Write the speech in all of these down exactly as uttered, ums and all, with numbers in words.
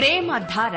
ప్రేమధార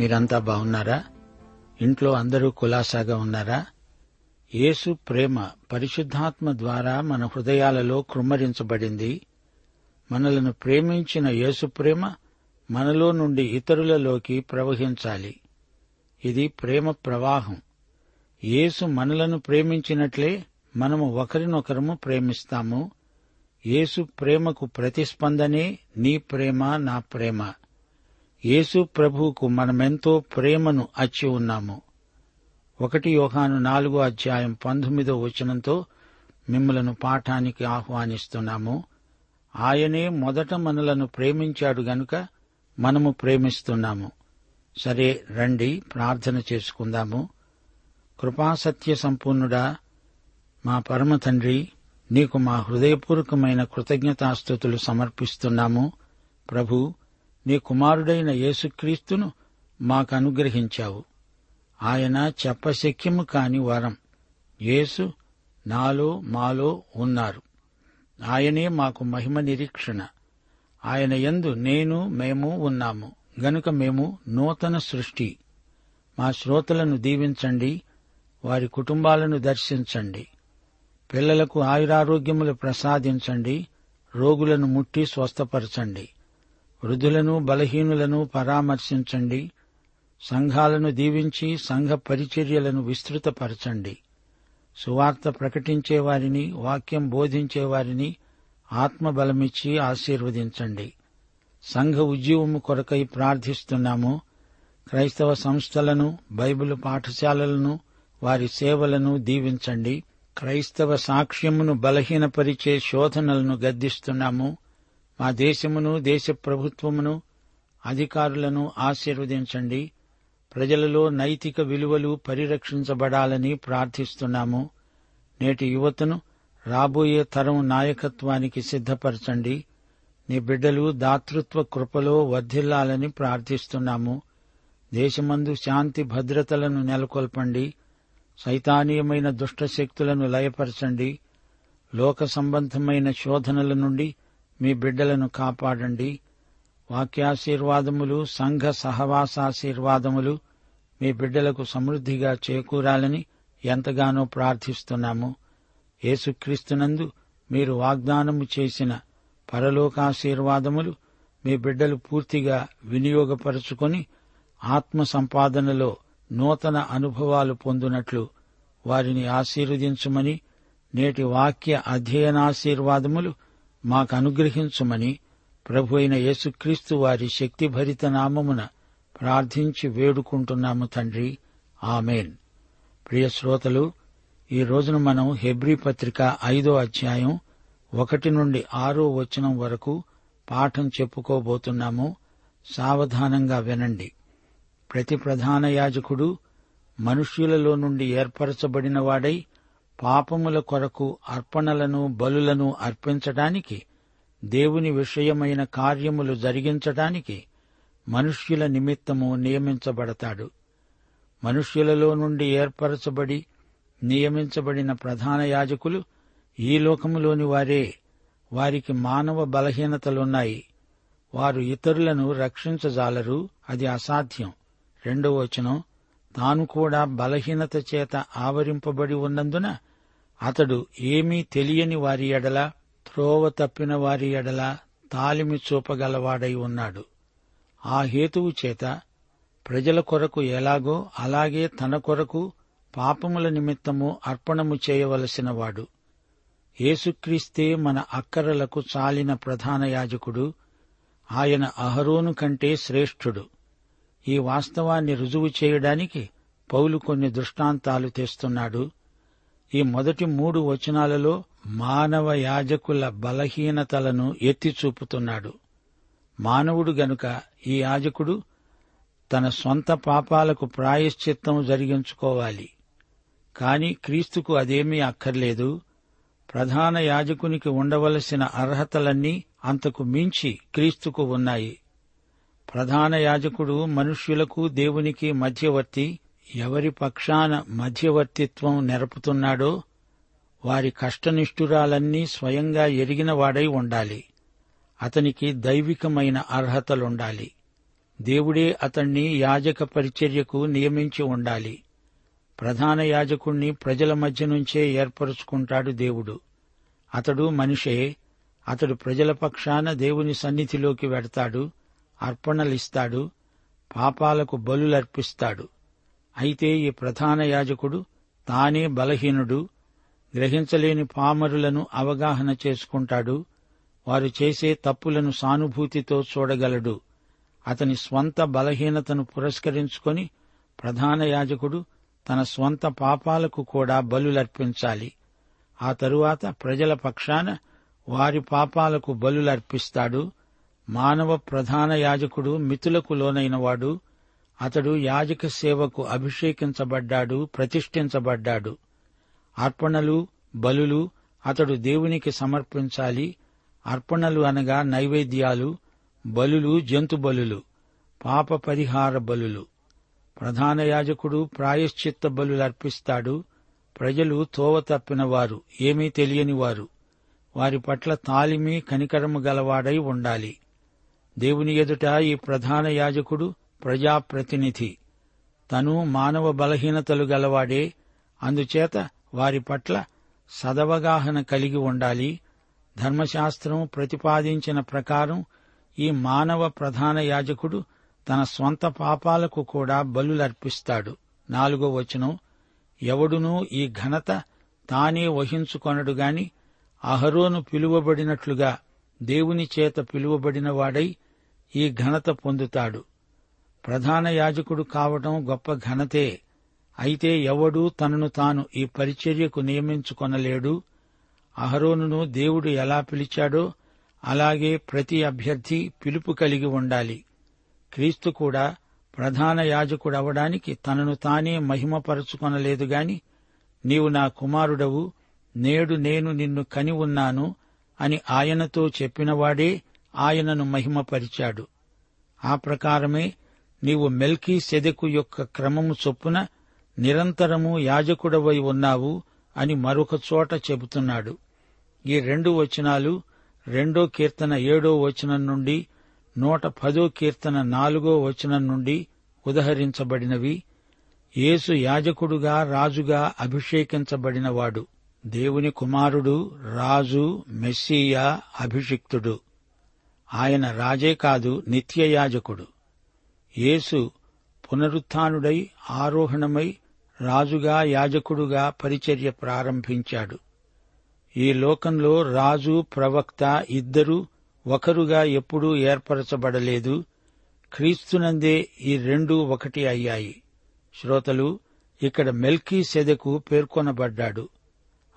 మీరంతా బాగున్నారా? ఇంట్లో అందరూ కులాసాగా ఉన్నారా? యేసు ప్రేమ పరిశుద్ధాత్మ ద్వారా మన హృదయాలలో కుమ్మరించబడింది. మనలను ప్రేమించిన యేసు ప్రేమ మనలో నుండి ఇతరులలోకి ప్రవహించాలి. ఇది ప్రేమ ప్రవాహం. యేసు మనలను ప్రేమించినట్లే మనము ఒకరినొకరము ప్రేమిస్తాము. యేసు ప్రేమకు ప్రతిస్పందనే నీ ప్రేమ, నా ప్రేమ. యేసు ప్రభువుకు మనమెంతో ప్రేమను అచ్చి ఉన్నాము. ఒకటి యోహాను నాలుగో అధ్యాయం పంతొమ్మిదో వచనంతో మిమ్మలను పాఠానికి ఆహ్వానిస్తున్నాము. ఆయనే మొదట మనలను ప్రేమించాడు గనుక మనము ప్రేమిస్తున్నాము. సరే రండి, ప్రార్థన చేసుకుందాము. కృపాసత్య సంపూర్ణుడా, మా పరమ తండ్రి, నీకు మా హృదయపూర్వకమైన కృతజ్ఞతాస్తుతులు సమర్పిస్తున్నాము. ప్రభు, నీ కుమారుడైన యేసుక్రీస్తును మాకు అనుగ్రహించావు. ఆయన చెప్పశక్యము కాని వరం యేసు నాలో, మాలో ఉన్నారు. ఆయనే మాకు మహిమ నిరీక్షణ. ఆయన యందు నేను, మేము ఉన్నాము గనుక మేము నూతన సృష్టి. మా శ్రోతలను దీవించండి, వారి కుటుంబాలను దర్శించండి. పిల్లలకు ఆయురారోగ్యములు ప్రసాదించండి. రోగులను ముట్టి స్వస్థపరచండి. వృద్ధులను, బలహీనులను పరామర్శించండి. సంఘాలను దీవించి సంఘ పరిచర్యలను విస్తృతపరచండి. సువార్త ప్రకటించేవారిని, వాక్యం బోధించేవారిని ఆత్మబలమిచ్చి ఆశీర్వదించండి. సంఘ ఉజ్జీవము కొరకై ప్రార్థిస్తున్నాము. క్రైస్తవ సంస్థలను, బైబిల్ పాఠశాలలను, వారి సేవలను దీవించండి. క్రైస్తవ సాక్ష్యమును బలహీనపరిచే శోధనలను గద్దిస్తున్నాము. మా దేశమును, దేశ ప్రభుత్వమును, అధికారులను ఆశీర్వదించండి. ప్రజలలో నైతిక విలువలు పరిరక్షించబడాలని ప్రార్థిస్తున్నాము. నేటి యువతను, రాబోయే తరం నాయకత్వానికి సిద్ధపరచండి. నీ బిడ్డలు దాతృత్వ కృపలో వర్ధిల్లాలని ప్రార్థిస్తున్నాము. దేశమందు శాంతి భద్రతలను నెలకొల్పండి. సైతానీయమైన దుష్టశక్తులను లయపరచండి. లోక సంబంధమైన శోధనల నుండి మీ బిడ్డలను కాపాడండి. వాక్యాశీర్వాదములు, సంఘ సహవాసాశీర్వాదములు మీ బిడ్డలకు సమృద్దిగా చేకూరాలని ఎంతగానో ప్రార్థిస్తున్నాము. యేసుక్రీస్తునందు మీరు వాగ్దానము చేసిన పరలోకాశీర్వాదములు మీ బిడ్డలు పూర్తిగా వినియోగపరచుకొని ఆత్మ సంపాదనలో నూతన అనుభవాలు పొందునట్లు వారిని ఆశీర్వదించుమని, నేటి వాక్య అధ్యయనాశీర్వాదములు మాకు అనుగ్రహించుమని ప్రభు అయిన యేసుక్రీస్తు వారి శక్తిభరిత నామమున ప్రార్థించి వేడుకుంటున్నాము తండ్రి. ఆమెన్. ప్రియ శ్రోతలు, ఈ రోజున మనం హెబ్రీ పత్రిక ఐదో అధ్యాయం ఒకటి నుండి ఆరో వచనం వరకు పాఠం చెప్పుకోబోతున్నాము. సావధానంగా వినండి. ప్రతి ప్రధాన యాజకుడు మనుష్యులలో నుండి ఏర్పరచబడినవాడై పాపముల కొరకు అర్పణలను, బలులను అర్పించటానికి, దేవుని విషయమైన కార్యములు జరిగించటానికి మనుష్యుల నిమిత్తము నియమించబడతాడు. మనుష్యులలో నుండి ఏర్పరచబడి నియమించబడిన ప్రధాన యాజకులు ఈ లోకములోని వారే. వారికి మానవ బలహీనతలున్నాయి. వారు ఇతరులను రక్షించజాలరు, అది అసాధ్యం. రెండవ వచనం, తాను కూడా బలహీనత చేత ఆవరింపబడి ఉన్నందున అతడు ఏమీ తెలియని వారి ఎడల, త్రోవ తప్పిన వారి ఎడల, తాలిమి చూపగలవాడై ఉన్నాడు. ఆ హేతువు చేత ప్రజల కొరకు ఎలాగో అలాగే తన కొరకు పాపముల నిమిత్తము అర్పణము చేయవలసినవాడు. యేసుక్రీస్తే మన అక్కరలకు చాలిన ప్రధాన యాజకుడు. ఆయన అహరోను కంటే శ్రేష్ఠుడు. ఈ వాస్తవాన్ని రుజువు చేయడానికి పౌలు కొన్ని దృష్టాంతాలు తెస్తున్నాడు. ఈ మొదటి మూడు వచనాలలో మానవ యాజకుల బలహీనతలను ఎత్తిచూపుతున్నాడు. మానవుడు గనుక ఈ యాజకుడు తన సొంత పాపాలకు ప్రాయశ్చిత్తం జరిగించుకోవాలి. కాని క్రీస్తుకు అదేమీ అక్కర్లేదు. ప్రధాన యాజకునికి ఉండవలసిన అర్హతలన్నీ అంతకు మించి క్రీస్తుకు ఉన్నాయి. ప్రధాన యాజకుడు మనుష్యులకు దేవునికి మధ్యవర్తి. ఎవరి పక్షాన మధ్యవర్తిత్వం నెరపుతున్నాడో వారి కష్టనిష్ఠురాలన్నీ స్వయంగా ఎరిగినవాడై ఉండాలి. అతనికి దైవికమైన అర్హతలుండాలి. దేవుడే అతణ్ణి యాజక పరిచర్యకు నియమించి ఉండాలి. ప్రధాన యాజకుణ్ణి ప్రజల మధ్య నుంచే ఏర్పరుచుకుంటాడు దేవుడు. అతడు మనిషే. అతడు ప్రజల పక్షాన దేవుని సన్నిధిలోకి వెడతాడు, అర్పణలిస్తాడు, పాపాలకు బలులర్పిస్తాడు. అయితే ఈ ప్రధాన యాజకుడు తానే బలహీనుడు. గ్రహించలేని పామరులను అవగాహన చేసుకుంటాడు. వారు చేసే తప్పులను సానుభూతితో చూడగలడు. అతని స్వంత బలహీనతను పురస్కరించుకొని ప్రధాన యాజకుడు తన స్వంత పాపాలకు కూడా బలులర్పించాలి. ఆ తరువాత ప్రజల పక్షాన వారి పాపాలకు బలులర్పిస్తాడు. మానవ ప్రధాన యాజకుడు మితులకు లోనైనవాడు. అతడు యాజక సేవకు అభిషేకించబడ్డాడు, ప్రతిష్ఠించబడ్డాడు. అర్పణలు, బలులు అతడు దేవునికి సమర్పించాలి. అర్పణలు అనగా నైవేద్యాలు, బలులు జంతు బలులు, పాప పరిహార బలులు. ప్రధాన యాజకుడు ప్రాయశ్చిత్త బలులర్పిస్తాడు. ప్రజలు తోవ తప్పినవారు, ఏమీ తెలియనివారు. వారి పట్ల తాలిమి కనికరము గలవాడై ఉండాలి. దేవుని ఎదుట ఈ ప్రధాన యాజకుడు ప్రజాప్రతినిధి. తను మానవ బలహీనతలు గలవాడే. అందుచేత వారి పట్ల సదవగాహన కలిగి ఉండాలి. ధర్మశాస్త్రం ప్రతిపాదించిన ప్రకారం ఈ మానవ ప్రధాన యాజకుడు తన స్వంత పాపాలకు కూడా బలులర్పిస్తాడు. నాలుగో వచనం, ఎవడునూ ఈ ఘనత తానే వహించుకొనడుగాని అహరోను పిలువబడినట్లుగా దేవుని చేత పిలువబడినవాడై ఈ ఘనత పొందుతాడు. ప్రధాన యాజకుడు కావటం గొప్ప ఘనతే. అయితే ఎవడూ తనను తాను ఈ పరిచర్యకు నియమించుకొనలేడు. అహరోనును దేవుడు ఎలా పిలిచాడో అలాగే ప్రతి అభ్యర్థి పిలుపు కలిగి ఉండాలి. క్రీస్తు కూడా ప్రధాన యాజకుడవడానికి తనను తానే మహిమపరచుకొనలేదుగాని, నీవు నా కుమారుడవు, నేడు నేను నిన్ను కని ఉన్నాను అని ఆయనతో చెప్పినవాడే ఆయనను మహిమపరిచాడు. ఆ ప్రకారమే నీవు మెల్కీసెదెకు యొక్క క్రమము చొప్పున నిరంతరము యాజకుడవై ఉన్నావు అని మరొక చోట చెబుతున్నాడు. ఈ రెండు వచనాలు రెండో కీర్తన ఏడో వచనం నుండి నూట పదో కీర్తన నాలుగో వచనం నుండి ఉదహరించబడినవి. యేసు యాజకుడుగా, రాజుగా అభిషేకించబడినవాడు. దేవుని కుమారుడు, రాజు, మెస్సీయా, అభిషిక్తుడు. ఆయన రాజే కాదు, నిత్య యాజకుడు. యేసు పునరుత్థానుడై ఆరోహణమై రాజుగా, యాజకుడుగా పరిచర్య ప్రారంభించాడు. ఈ లోకంలో రాజు, ప్రవక్త ఇద్దరూ ఒకరుగా ఎప్పుడూ ఏర్పరచబడలేదు. క్రీస్తునందే ఈ రెండూ ఒకటి అయ్యాయి. శ్రోతలు, ఇక్కడ మెల్కీసెదెకు పేర్కొనబడ్డాడు.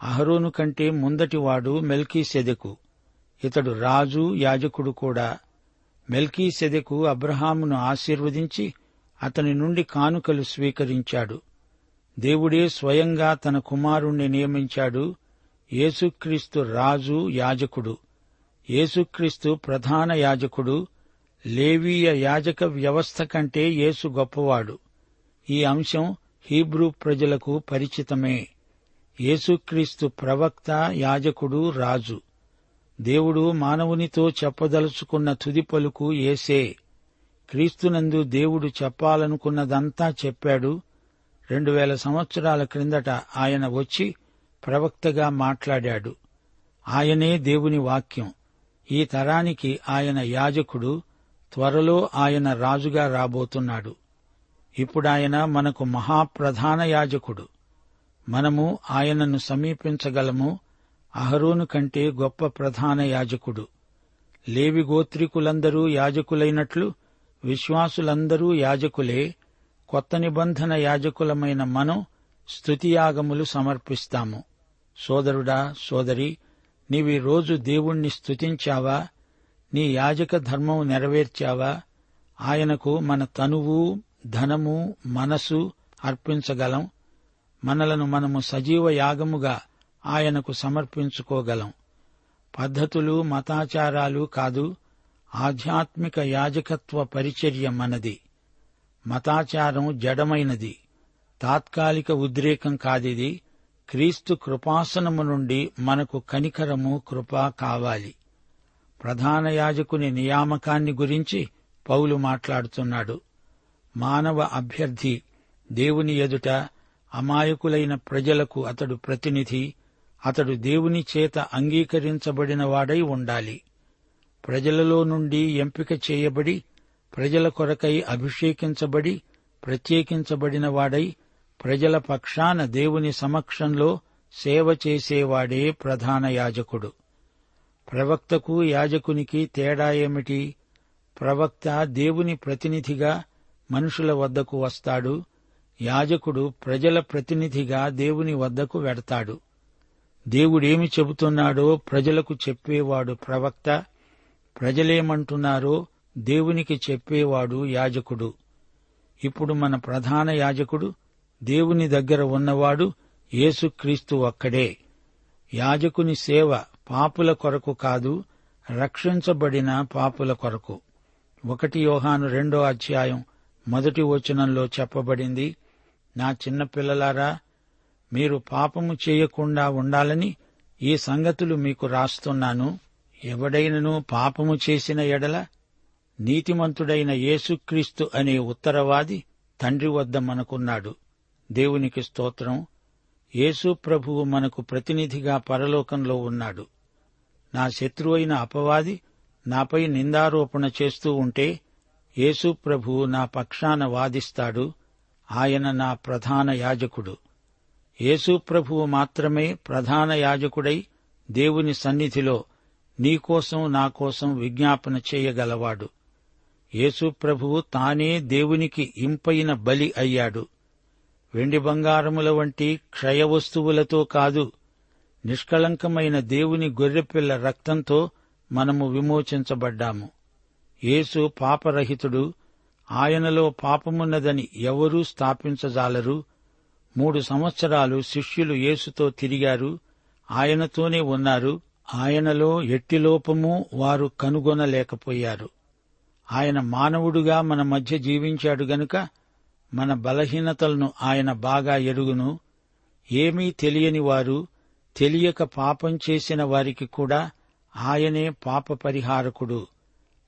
అహరోను కంటే ముందటివాడు మెల్కీసెదెకు. ఇతడు రాజు, యాజకుడు కూడా. మెల్కీసెదెకు అబ్రహామును ఆశీర్వదించి అతని నుండి కానుకలు స్వీకరించాడు. దేవుడే స్వయంగా తన కుమారుణ్ణి నియమించాడు. యేసుక్రీస్తు రాజు, యాజకుడు. యేసుక్రీస్తు ప్రధాన యాజకుడు. లేవీయ యాజక వ్యవస్థ కంటే యేసు గొప్పవాడు. ఈ అంశం హీబ్రూ ప్రజలకు పరిచితమే. యేసుక్రీస్తు ప్రవక్త, యాజకుడు, రాజు. దేవుడు మానవునితో చెప్పదలుచుకున్న తుది పలుకు యేసే. క్రీస్తునందు దేవుడు చెప్పాలనుకున్నదంతా చెప్పాడు. రెండు వేల సంవత్సరాల క్రిందట ఆయన వచ్చి ప్రవక్తగా మాట్లాడాడు. ఆయనే దేవుని వాక్యం. ఈ ఈ తరానికి ఆయన యాజకుడు, త్వరలో ఆయన రాజుగా రాబోతున్నాడు. ఇప్పుడాయన మనకు మహాప్రధాన యాజకుడు. మనము ఆయనను సమీపించగలము. అహరోను కంటే గొప్ప ప్రధాన యాజకుడు. లేవి గోత్రికులందరూ యాజకులైనట్లు విశ్వాసులందరూ యాజకులే. కొత్త నిబంధన యాజకులమైన మనం స్తుతియాగములు సమర్పిస్తాము. సోదరుడా, సోదరి, నీవీరోజు దేవుణ్ణి స్తుతించావా? నీ యాజక ధర్మం నెరవేర్చావా? ఆయనకు మన తనువు, ధనము, మనసు అర్పించగలం. మనలను మనము సజీవ యాగముగా ఆయనకు సమర్పించుకోగలం. పద్ధతులు, మతాచారాలు కాదు, ఆధ్యాత్మిక యాజకత్వ పరిచర్య మనది. మతాచారం జడమైనది, తాత్కాలిక ఉద్రేకం కాదిది. క్రీస్తు కృపాసనము నుండి మనకు కనికరము, కృప కావాలి. ప్రధాన యాజకుని నియామకాన్ని గురించి పౌలు మాట్లాడుతున్నాడు. మానవ అభ్యర్థి, దేవుని ఎదుట అమాయకులైన ప్రజలకు అతడు ప్రతినిధి. అతడు దేవుని చేత అంగీకరించబడినవాడై ఉండాలి. ప్రజలలో నుండి ఎంపిక చేయబడి, ప్రజల కొరకై అభిషేకించబడి, ప్రత్యేకించబడినవాడై, ప్రజల పక్షాన దేవుని సమక్షంలో సేవ చేసేవాడే ప్రధాన యాజకుడు. ప్రవక్తకు యాజకునికి తేడా ఏమిటి? ప్రవక్త దేవుని ప్రతినిధిగా మనుషుల వద్దకు వస్తాడు. యాజకుడు ప్రజల ప్రతినిధిగా దేవుని వద్దకు వెడతాడు. దేవుడేమి చెబుతున్నాడో ప్రజలకు చెప్పేవాడు ప్రవక్త. ప్రజలేమంటున్నారో దేవునికి చెప్పేవాడు యాజకుడు. ఇప్పుడు మన ప్రధాన యాజకుడు, దేవుని దగ్గర ఉన్నవాడు యేసుక్రీస్తు ఒక్కడే. యాజకుని సేవ పాపుల కొరకు కాదు, రక్షించబడిన పాపుల కొరకు. ఒకటి యోహాను రెండో అధ్యాయం మొదటి వచనంలో చెప్పబడింది, నా చిన్నపిల్లలారా, మీరు పాపము చేయకుండా ఉండాలని ఈ సంగతులు మీకు రాస్తున్నాను. ఎవడైనను పాపము చేసిన ఎడల నీతిమంతుడైన యేసుక్రీస్తు అనే ఉత్తరవాది తండ్రి వద్ద మనకున్నాడు. దేవునికి స్తోత్రం. యేసు ప్రభువు మనకు ప్రతినిధిగా పరలోకంలో ఉన్నాడు. నా శత్రువైన అపవాది నాపై నిందారోపణ చేస్తూ ఉంటే యేసు ప్రభువు నా పక్షాన వాదిస్తాడు. ఆయన నా ప్రధాన యాజకుడు. యేసు ప్రభువు మాత్రమే ప్రధాన యాజకుడై దేవుని సన్నిధిలో నీకోసం, నాకోసం విజ్ఞాపన చేయగలవాడు. యేసు ప్రభువు తానే దేవునికి ఇంపైన బలి అయ్యాడు. వెండి బంగారముల వంటి క్షయ వస్తువులతో కాదు, నిష్కళంకమైన దేవుని గొర్రెపిల్ల రక్తంతో మనము విమోచించబడ్డాము. యేసు పాపరహితుడు. ఆయనలో పాపమున్నదని ఎవరూ స్థాపించజాలరు. మూడు సంవత్సరాలు శిష్యులు యేసుతో తిరిగారు, ఆయనతోనే ఉన్నారు. ఆయనలో ఎట్టి లోపమూ వారు కనుగొనలేకపోయారు. ఆయన మానవుడుగా మన మధ్య జీవించాడు గనుక మన బలహీనతలను ఆయన బాగా ఎరుగును. ఏమీ తెలియని వారు, తెలియక పాపం చేసిన వారికి కూడా ఆయనే పాప పరిహారకుడు.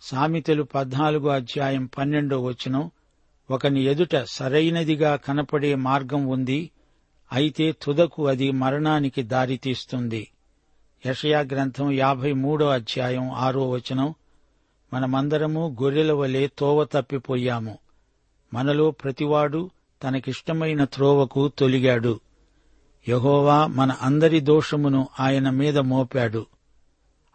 సామెతలు పద్నాలుగో అధ్యాయం పన్నెండో వచనం, ఒకని ఎదుట సరైనదిగా కనపడే మార్గం ఉంది, అయితే తుదకు అది మరణానికి దారితీస్తుంది. యెషయా గ్రంథం యాభై మూడో అధ్యాయం ఆరో వచనం, మనమందరము గొర్రెల వలె తోవ తప్పిపోయాము, మనలో ప్రతివాడు తనకిష్టమైన త్రోవకు తొలిగాడు. యెహోవా మన అందరి దోషమును ఆయన మీద మోపాడు.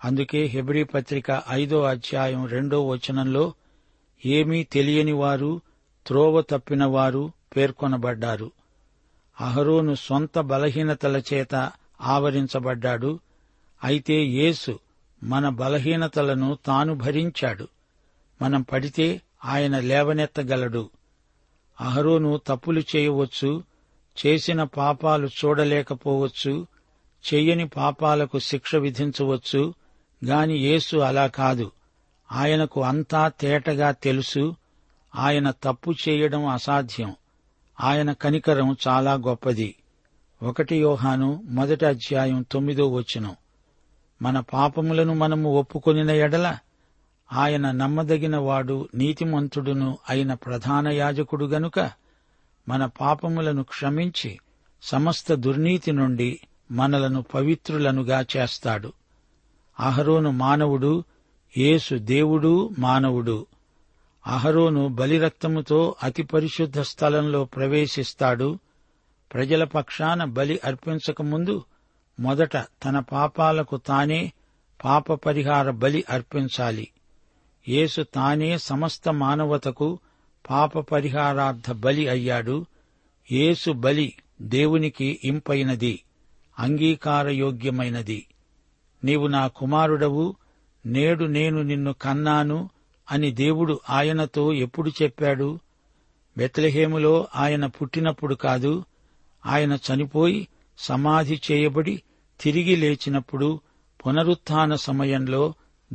అందుకే హెబ్రీ పత్రిక ఐదో అధ్యాయం రెండో వచనంలో ఏమీ తెలియనివారు, త్రోవ తప్పినవారు పేర్కొనబడ్డారు. అహరోను సొంత బలహీనతల చేత ఆవరించబడ్డాడు. అయితే యేసు మన బలహీనతలను తాను భరించాడు. మనం పడితే ఆయన లేవనెత్తగలడు. అహరోను తప్పులు చేయవచ్చు, చేసిన పాపాలు చూడలేకపోవచ్చు, చెయ్యని పాపాలకు శిక్ష విధించవచ్చు. గాని యేసు అలా కాదు. ఆయనకు అంతా తేటగా తెలుసు. ఆయన తప్పు చేయడం అసాధ్యం. ఆయన కనికరం చాలా గొప్పది. ఒకటి యోహాను మొదటి అధ్యాయం తొమ్మిదో వచనం, మన పాపములను మనము ఒప్పుకొనిన ఎడల ఆయన నమ్మదగిన వాడు, నీతిమంతుడును అయిన ప్రధాన యాజకుడు గనుక మన పాపములను క్షమించి సమస్త దుర్నీతి నుండి మనలను పవిత్రులనుగా చేస్తాడు. అహరోను మానవుడు, యేసు దేవుడు, మానవుడు. అహరోను బలిరక్తముతో అతి పరిశుద్ధ స్థలంలో ప్రవేశిస్తాడు. ప్రజల పక్షాన బలి అర్పించకముందు మొదట తన పాపాలకు తానే పాప పరిహార బలి అర్పించాలి. యేసు తానే సమస్త మానవతకు పాప పరిహారార్థ బలి అయ్యాడు. యేసు బలి దేవునికి ఇంపైనది, అంగీకారయోగ్యమైనది. నీవు నా కుమారుడవు, నేడు నేను నిన్ను కన్నాను అని దేవుడు ఆయనతో ఎప్పుడు చెప్పాడు? బెత్లెహేములో ఆయన పుట్టినప్పుడు కాదు, ఆయన చనిపోయి సమాధి చేయబడి తిరిగి లేచినప్పుడు, పునరుత్థాన సమయంలో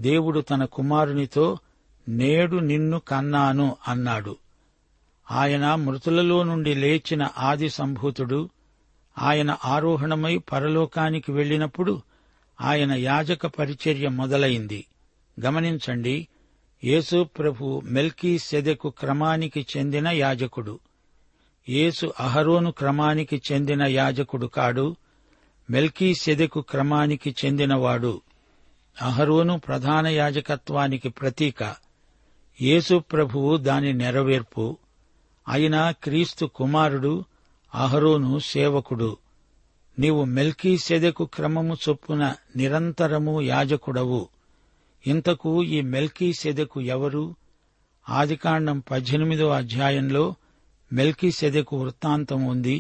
దేవుడు తన కుమారునితో నేడు నిన్ను కన్నాను అన్నాడు. ఆయన మృతులలో నుండి లేచిన ఆది సంభూతుడు. ఆయన ఆరోహణమై పరలోకానికి వెళ్లినప్పుడు ఆయన యాజక పరిచర్య మొదలైంది. గమనించండి, యేసు ప్రభు మెల్కీసెదెకు క్రమానికి చెందిన యాజకుడు. యేసు అహరోను క్రమానికి చెందిన యాజకుడు కాడు, మెల్కీసెదెకు క్రమానికి చెందినవాడు. అహరోను ప్రధాన యాజకత్వానికి ప్రతీక, యేసు ప్రభువు దాని నెరవేర్పు. అయినా క్రీస్తు కుమారుడు, అహరోను సేవకుడు. నీవు మెల్కీసెదెకు క్రమము చొప్పున నిరంతరము యాజకుడవు. ఇంతకు ఈ మెల్కీసెదెకు ఎవరు? ఆదికాండం పద్దెనిమిదో అధ్యాయంలో మెల్కీసెదెకు వృత్తాంతం ఉంది.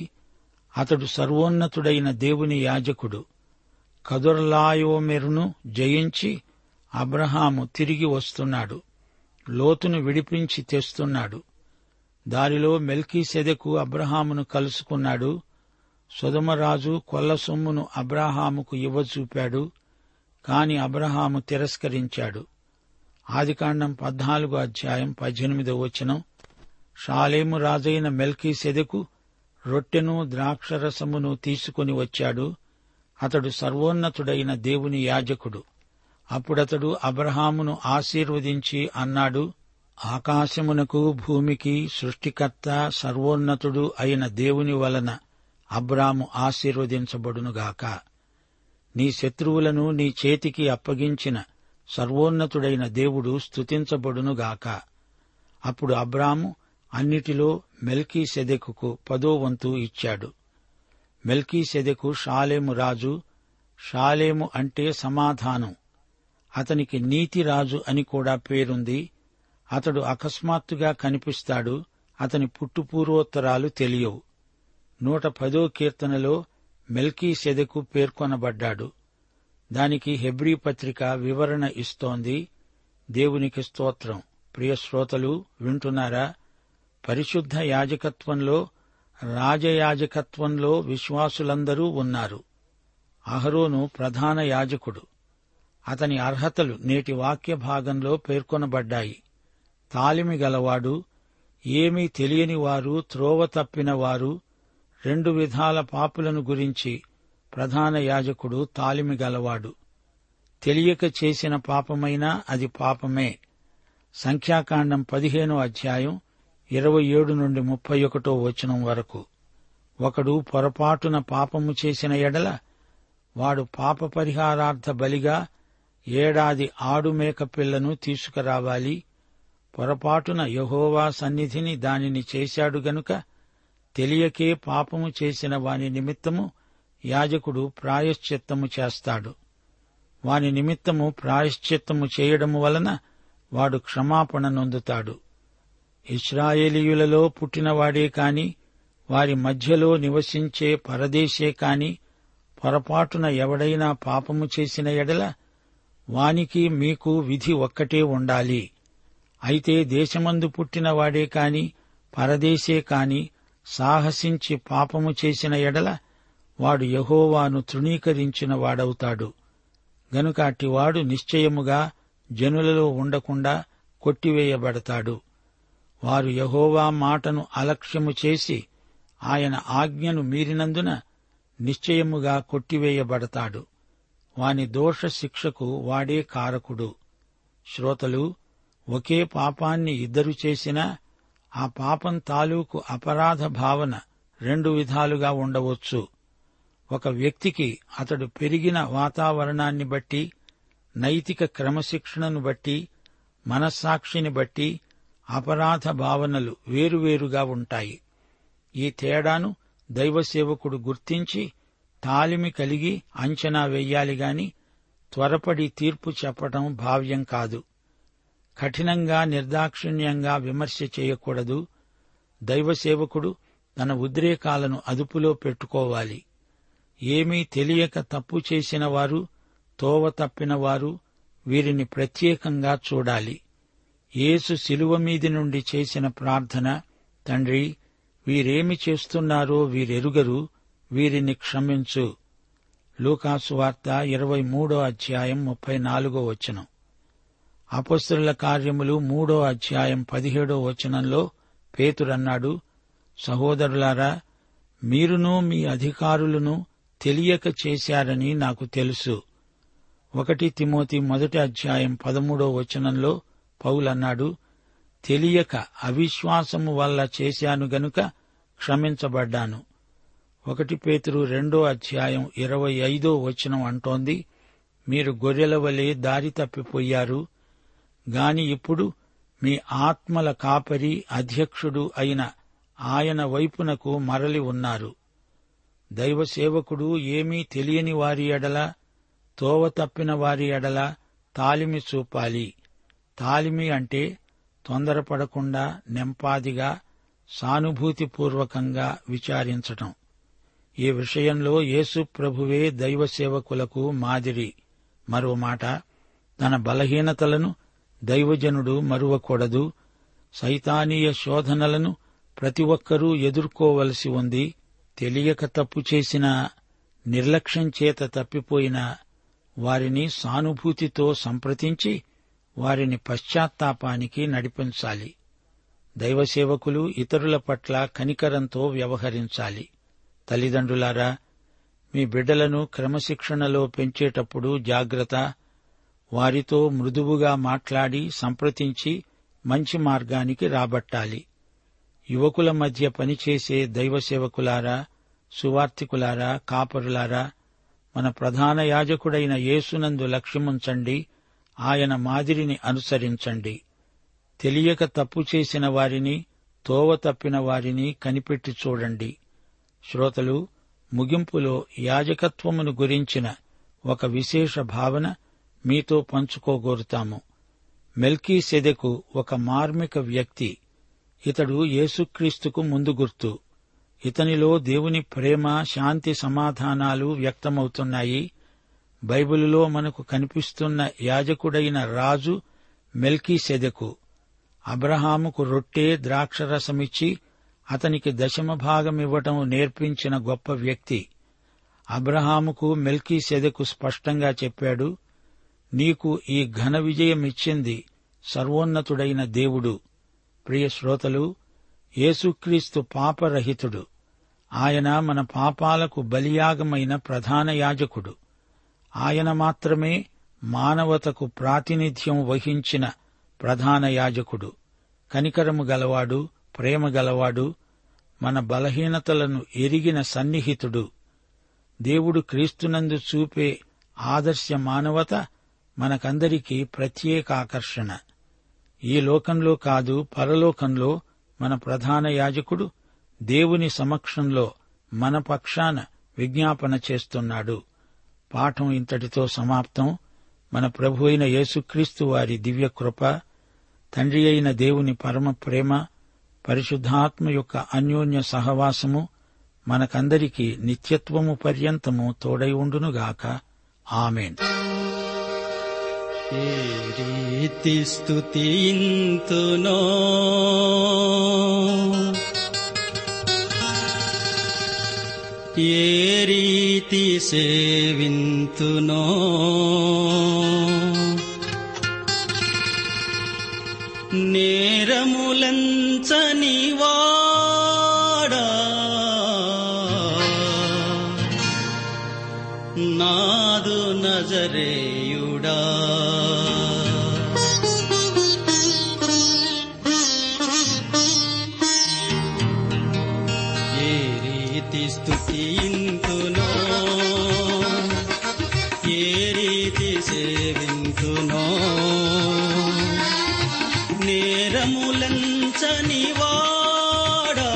అతడు సర్వోన్నతుడైన దేవుని యాజకుడు. కదొర్లాయోమెరును జయించి అబ్రహాము తిరిగి వస్తున్నాడు, లోతును విడిపించి తెస్తున్నాడు. దారిలో మెల్కీసెదెకు అబ్రహామును కలుసుకున్నాడు. సొదొమరాజు కొల్ల సొమ్మును అబ్రహాముకు ఇవ్వచూపాడు, కాని అబ్రహాము తిరస్కరించాడు. ఆదికాండం పద్నాలుగో అధ్యాయం పద్దెనిమిదో వచనం. షాలేము రాజైన మెల్కీసెదెకు రొట్టెను ద్రాక్షరసమును తీసుకుని వచ్చాడు. అతడు సర్వోన్నతుడైన దేవుని యాజకుడు. అప్పుడతడు అబ్రహామును ఆశీర్వదించి అన్నాడు, ఆకాశమునకు భూమికి సృష్టికర్త సర్వోన్నతుడు అయిన దేవుని వలన అబ్రాము ఆశీర్వదించబడునుగాక. నీ శత్రువులను నీ చేతికి అప్పగించిన సర్వోన్నతుడైన దేవుడు స్తుతించబడునుగాక. అప్పుడు అబ్రాము అన్నిటిలో మెల్కీసెదెకుకు పదో వంతు ఇచ్చాడు. మెల్కీసెదెకు షాలేము రాజు. షాలేము అంటే సమాధానం. అతనికి నీతిరాజు అని కూడా పేరుంది. అతడు అకస్మాత్తుగా కనిపిస్తాడు. అతని పుట్టుపూర్వోత్తరాలు తెలియవు. నూట పదో కీర్తనలో మెల్కీసెదెకు పేర్కొనబడ్డాడు. దానికి హెబ్రీ పత్రిక వివరణ ఇస్తోంది. దేవునికి స్తోత్రం. ప్రియశ్రోతలు వింటున్నారా? పరిశుద్ధ యాజకత్వంలో, రాజయాజకత్వంలో విశ్వాసులందరూ ఉన్నారు. అహరోను ప్రధాన యాజకుడు. అతని అర్హతలు నేటి వాక్య భాగంలో పేర్కొనబడ్డాయి. తాలిమి గలవాడు, ఏమీ తెలియనివారు, త్రోవ తప్పినవారు. రెండు విధాల పాపులను గురించి ప్రధాన యాజకుడు తాలిమి గలవాడు. తెలియక చేసిన పాపమైనా అది పాపమే. సంఖ్యాకాండం పదిహేనో అధ్యాయం ఇరవై ఏడు నుండి ముప్పై ఒకటో వచనం వరకు. ఒకడు పొరపాటున పాపము చేసిన ఎడల వాడు పాప పరిహారార్థ బలిగా ఏడాది ఆడుమేక పిల్లను తీసుకురావాలి. పొరపాటున యెహోవా సన్నిధిని దానిని చేశాడు గనుక తెలియకే పాపము చేసిన వాని నిమిత్తము యాజకుడు ప్రాయశ్చిత్తము చేస్తాడు. వాని నిమిత్తము ప్రాయశ్చిత్తము చేయడము వలన వాడు క్షమాపణ నొందుతాడు. ఇశ్రాయేలీయులలో పుట్టినవాడే కాని, వారి మధ్యలో నివసించే పరదేశే కాని పొరపాటున ఎవడైనా పాపము చేసిన ఎడల వానికి మీకు విధి ఒక్కటే ఉండాలి. అయితే దేశమందు పుట్టినవాడే కాని, పరదేశే కాని సాహసించి పాపము చేసిన ఎడల వాడు యెహోవాను తృణీకరించిన వాడవుతాడు. గనుక అట్టివాడు నిశ్చయముగా జనులలో ఉండకుండా కొట్టివేయబడతాడు. వారు యెహోవా మాటను అలక్ష్యము చేసి ఆయన ఆజ్ఞను మీరినందున నిశ్చయముగా కొట్టివేయబడతాడు. వాని దోష శిక్షకు వాడే కారకుడు. శ్రోతలు, ఒకే పాపాన్ని ఇద్దరు చేసినా ఆ పాపం తాలూకు అపరాధ భావన రెండు విధాలుగా ఉండవచ్చు. ఒక వ్యక్తికి అతడు పెరిగిన వాతావరణాన్ని బట్టి, నైతిక క్రమశిక్షణను బట్టి, మనస్సాక్షిని బట్టి అపరాధ భావనలు వేరువేరుగా ఉంటాయి. ఈ తేడాను దైవసేవకుడు గుర్తించి తాలిమి కలిగి అంచనా వెయ్యాలిగాని త్వరపడి తీర్పు చెప్పటం భావ్యం కాదు. కఠినంగా, నిర్దాక్షిణ్యంగా విమర్శ చేయకూడదు. దైవసేవకుడు తన ఉద్రేకాలను అదుపులో పెట్టుకోవాలి. ఏమీ తెలియక తప్పు చేసిన వారు, తోవ తప్పిన వారు, వీరిని ప్రత్యేకంగా చూడాలి. యేసు శిలువ మీది నుండి చేసిన ప్రార్థన, తండ్రి వీరేమి చేస్తున్నారో వీరెరుగరు, వీరిని క్షమించు. లూకాసువార్త ఇరవై మూడో అధ్యాయం ముప్పై నాలుగో వచనం. అపొస్తలుల కార్యములు మూడో అధ్యాయం పదిహేడో వచనంలో పేతురన్నాడు, సహోదరులారా, మీరునూ మీ అధికారులను తెలియక చేశారని నాకు తెలుసు. ఒకటి తిమోతి మొదటి అధ్యాయం పదమూడో వచనంలో పౌలన్నాడు, తెలియక అవిశ్వాసము వల్ల చేశాను గనుక క్షమించబడ్డాను. ఒకటి పేతురు రెండో అధ్యాయం ఇరవై ఐదో వచనం అంటోంది, మీరు గొర్రెల వలె దారి తప్పిపోయారు, గాని ఇప్పుడు మీ ఆత్మల కాపరి, అధ్యక్షుడు అయిన ఆయన వైపునకు మరలి ఉన్నారు. దైవసేవకుడు ఏమీ తెలియని వారి ఎడల, తోవ తప్పిన వారి ఎడల తాలిమి చూపాలి. తాలిమి అంటే తొందరపడకుండా, నెంపాదిగా, సానుభూతిపూర్వకంగా విచారించటం. ఈ విషయంలో యేసు ప్రభువే దైవసేవకులకు మాదిరి. మరో మాట, తన బలహీనతలను దైవజనుడు మరువకూడదు. సైతానీయ శోధనలను ప్రతి ఒక్కరూ ఎదుర్కోవలసి ఉంది. తెలియక తప్పు చేసినా, నిర్లక్ష్యం చేత తప్పిపోయినా వారిని సానుభూతితో సంప్రదించి వారిని పశ్చాత్తాపానికి నడిపించాలి. దైవసేవకులు ఇతరుల పట్ల కనికరంతో వ్యవహరించాలి. తల్లిదండ్రులారా, మీ బిడ్డలను క్రమశిక్షణలో పెంచేటప్పుడు జాగ్రత్త. వారితో మృదువుగా మాట్లాడి సంప్రదించి మంచి మార్గానికి రాబట్టాలి. యువకుల మధ్య పనిచేసే దైవసేవకులారా, సువార్తికులారా, కాపరులారా, మన ప్రధాన యాజకుడైన యేసునందు లక్ష్యముంచండి. ఆయన మాదిరిని అనుసరించండి. తెలియక తప్పు చేసిన వారిని, తోవ తప్పిన వారిని కనిపెట్టి చూడండి. శ్రోతలు, ముగింపులో యాజకత్వమును గురించిన ఒక విశేష భావన మీతో పంచుకోగోరుతాము. మెల్కీసెదెకు ఒక మార్మిక వ్యక్తి. ఇతడు యేసుక్రీస్తుకు ముందు గుర్తు. ఇతనిలో దేవుని ప్రేమ, శాంతి, సమాధానాలు వ్యక్తమవుతున్నాయి. బైబిలులో మనకు కనిపిస్తున్న యాజకుడైన రాజు మెల్కీసెదెకు. అబ్రహాముకు రొట్టె, ద్రాక్షరసమిచ్చి అతనికి దశమభాగమివ్వటం నేర్పించిన గొప్ప వ్యక్తి. అబ్రహాముకు మెల్కీసెదెకు స్పష్టంగా చెప్పాడు, నీకు ఈ ఘన విజయమిచ్చింది సర్వోన్నతుడైన దేవుడు. ప్రియశ్రోతలు, యేసుక్రీస్తు పాపరహితుడు. ఆయన మన పాపాలకు బలియాగమైన ప్రధాన యాజకుడు. ఆయన మాత్రమే మానవతకు ప్రాతినిధ్యం వహించిన ప్రధాన యాజకుడు. కనికరము గలవాడు, ప్రేమ గలవాడు, మన బలహీనతలను ఎరిగిన సన్నిహితుడు. దేవుడు క్రీస్తునందు చూపే ఆదర్శ మానవత మనకందరికీ ప్రత్యేక ఆకర్షణ. ఈ లోకంలో కాదు, పరలోకంలో మన ప్రధాన యాజకుడు దేవుని సమక్షంలో మన పక్షాన విజ్ఞాపన చేస్తున్నాడు. పాఠం ఇంతటితో సమాప్తం. మన ప్రభు అయిన యేసుక్రీస్తు వారి దివ్య కృప, తండ్రి అయిన దేవుని పరమ ప్రేమ, పరిశుద్ధాత్మ యొక్క అన్యోన్య సహవాసము మనకందరికీ నిత్యత్వము పర్యంతము తోడై ఉండునుగాక. ఆమేన్. ఏ రీతి స్తుతింతునో, ఏ రీతి సేవింతునో, నేరములంచని వాడా, నాదు నజరేయుడా. ఏ రీతి స్తుతింతునో, ఏ రీతి సేవింతునో, దండములంచని వాడా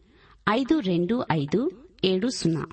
ఐదు రెండు ఐదు ఏడు సున్నా.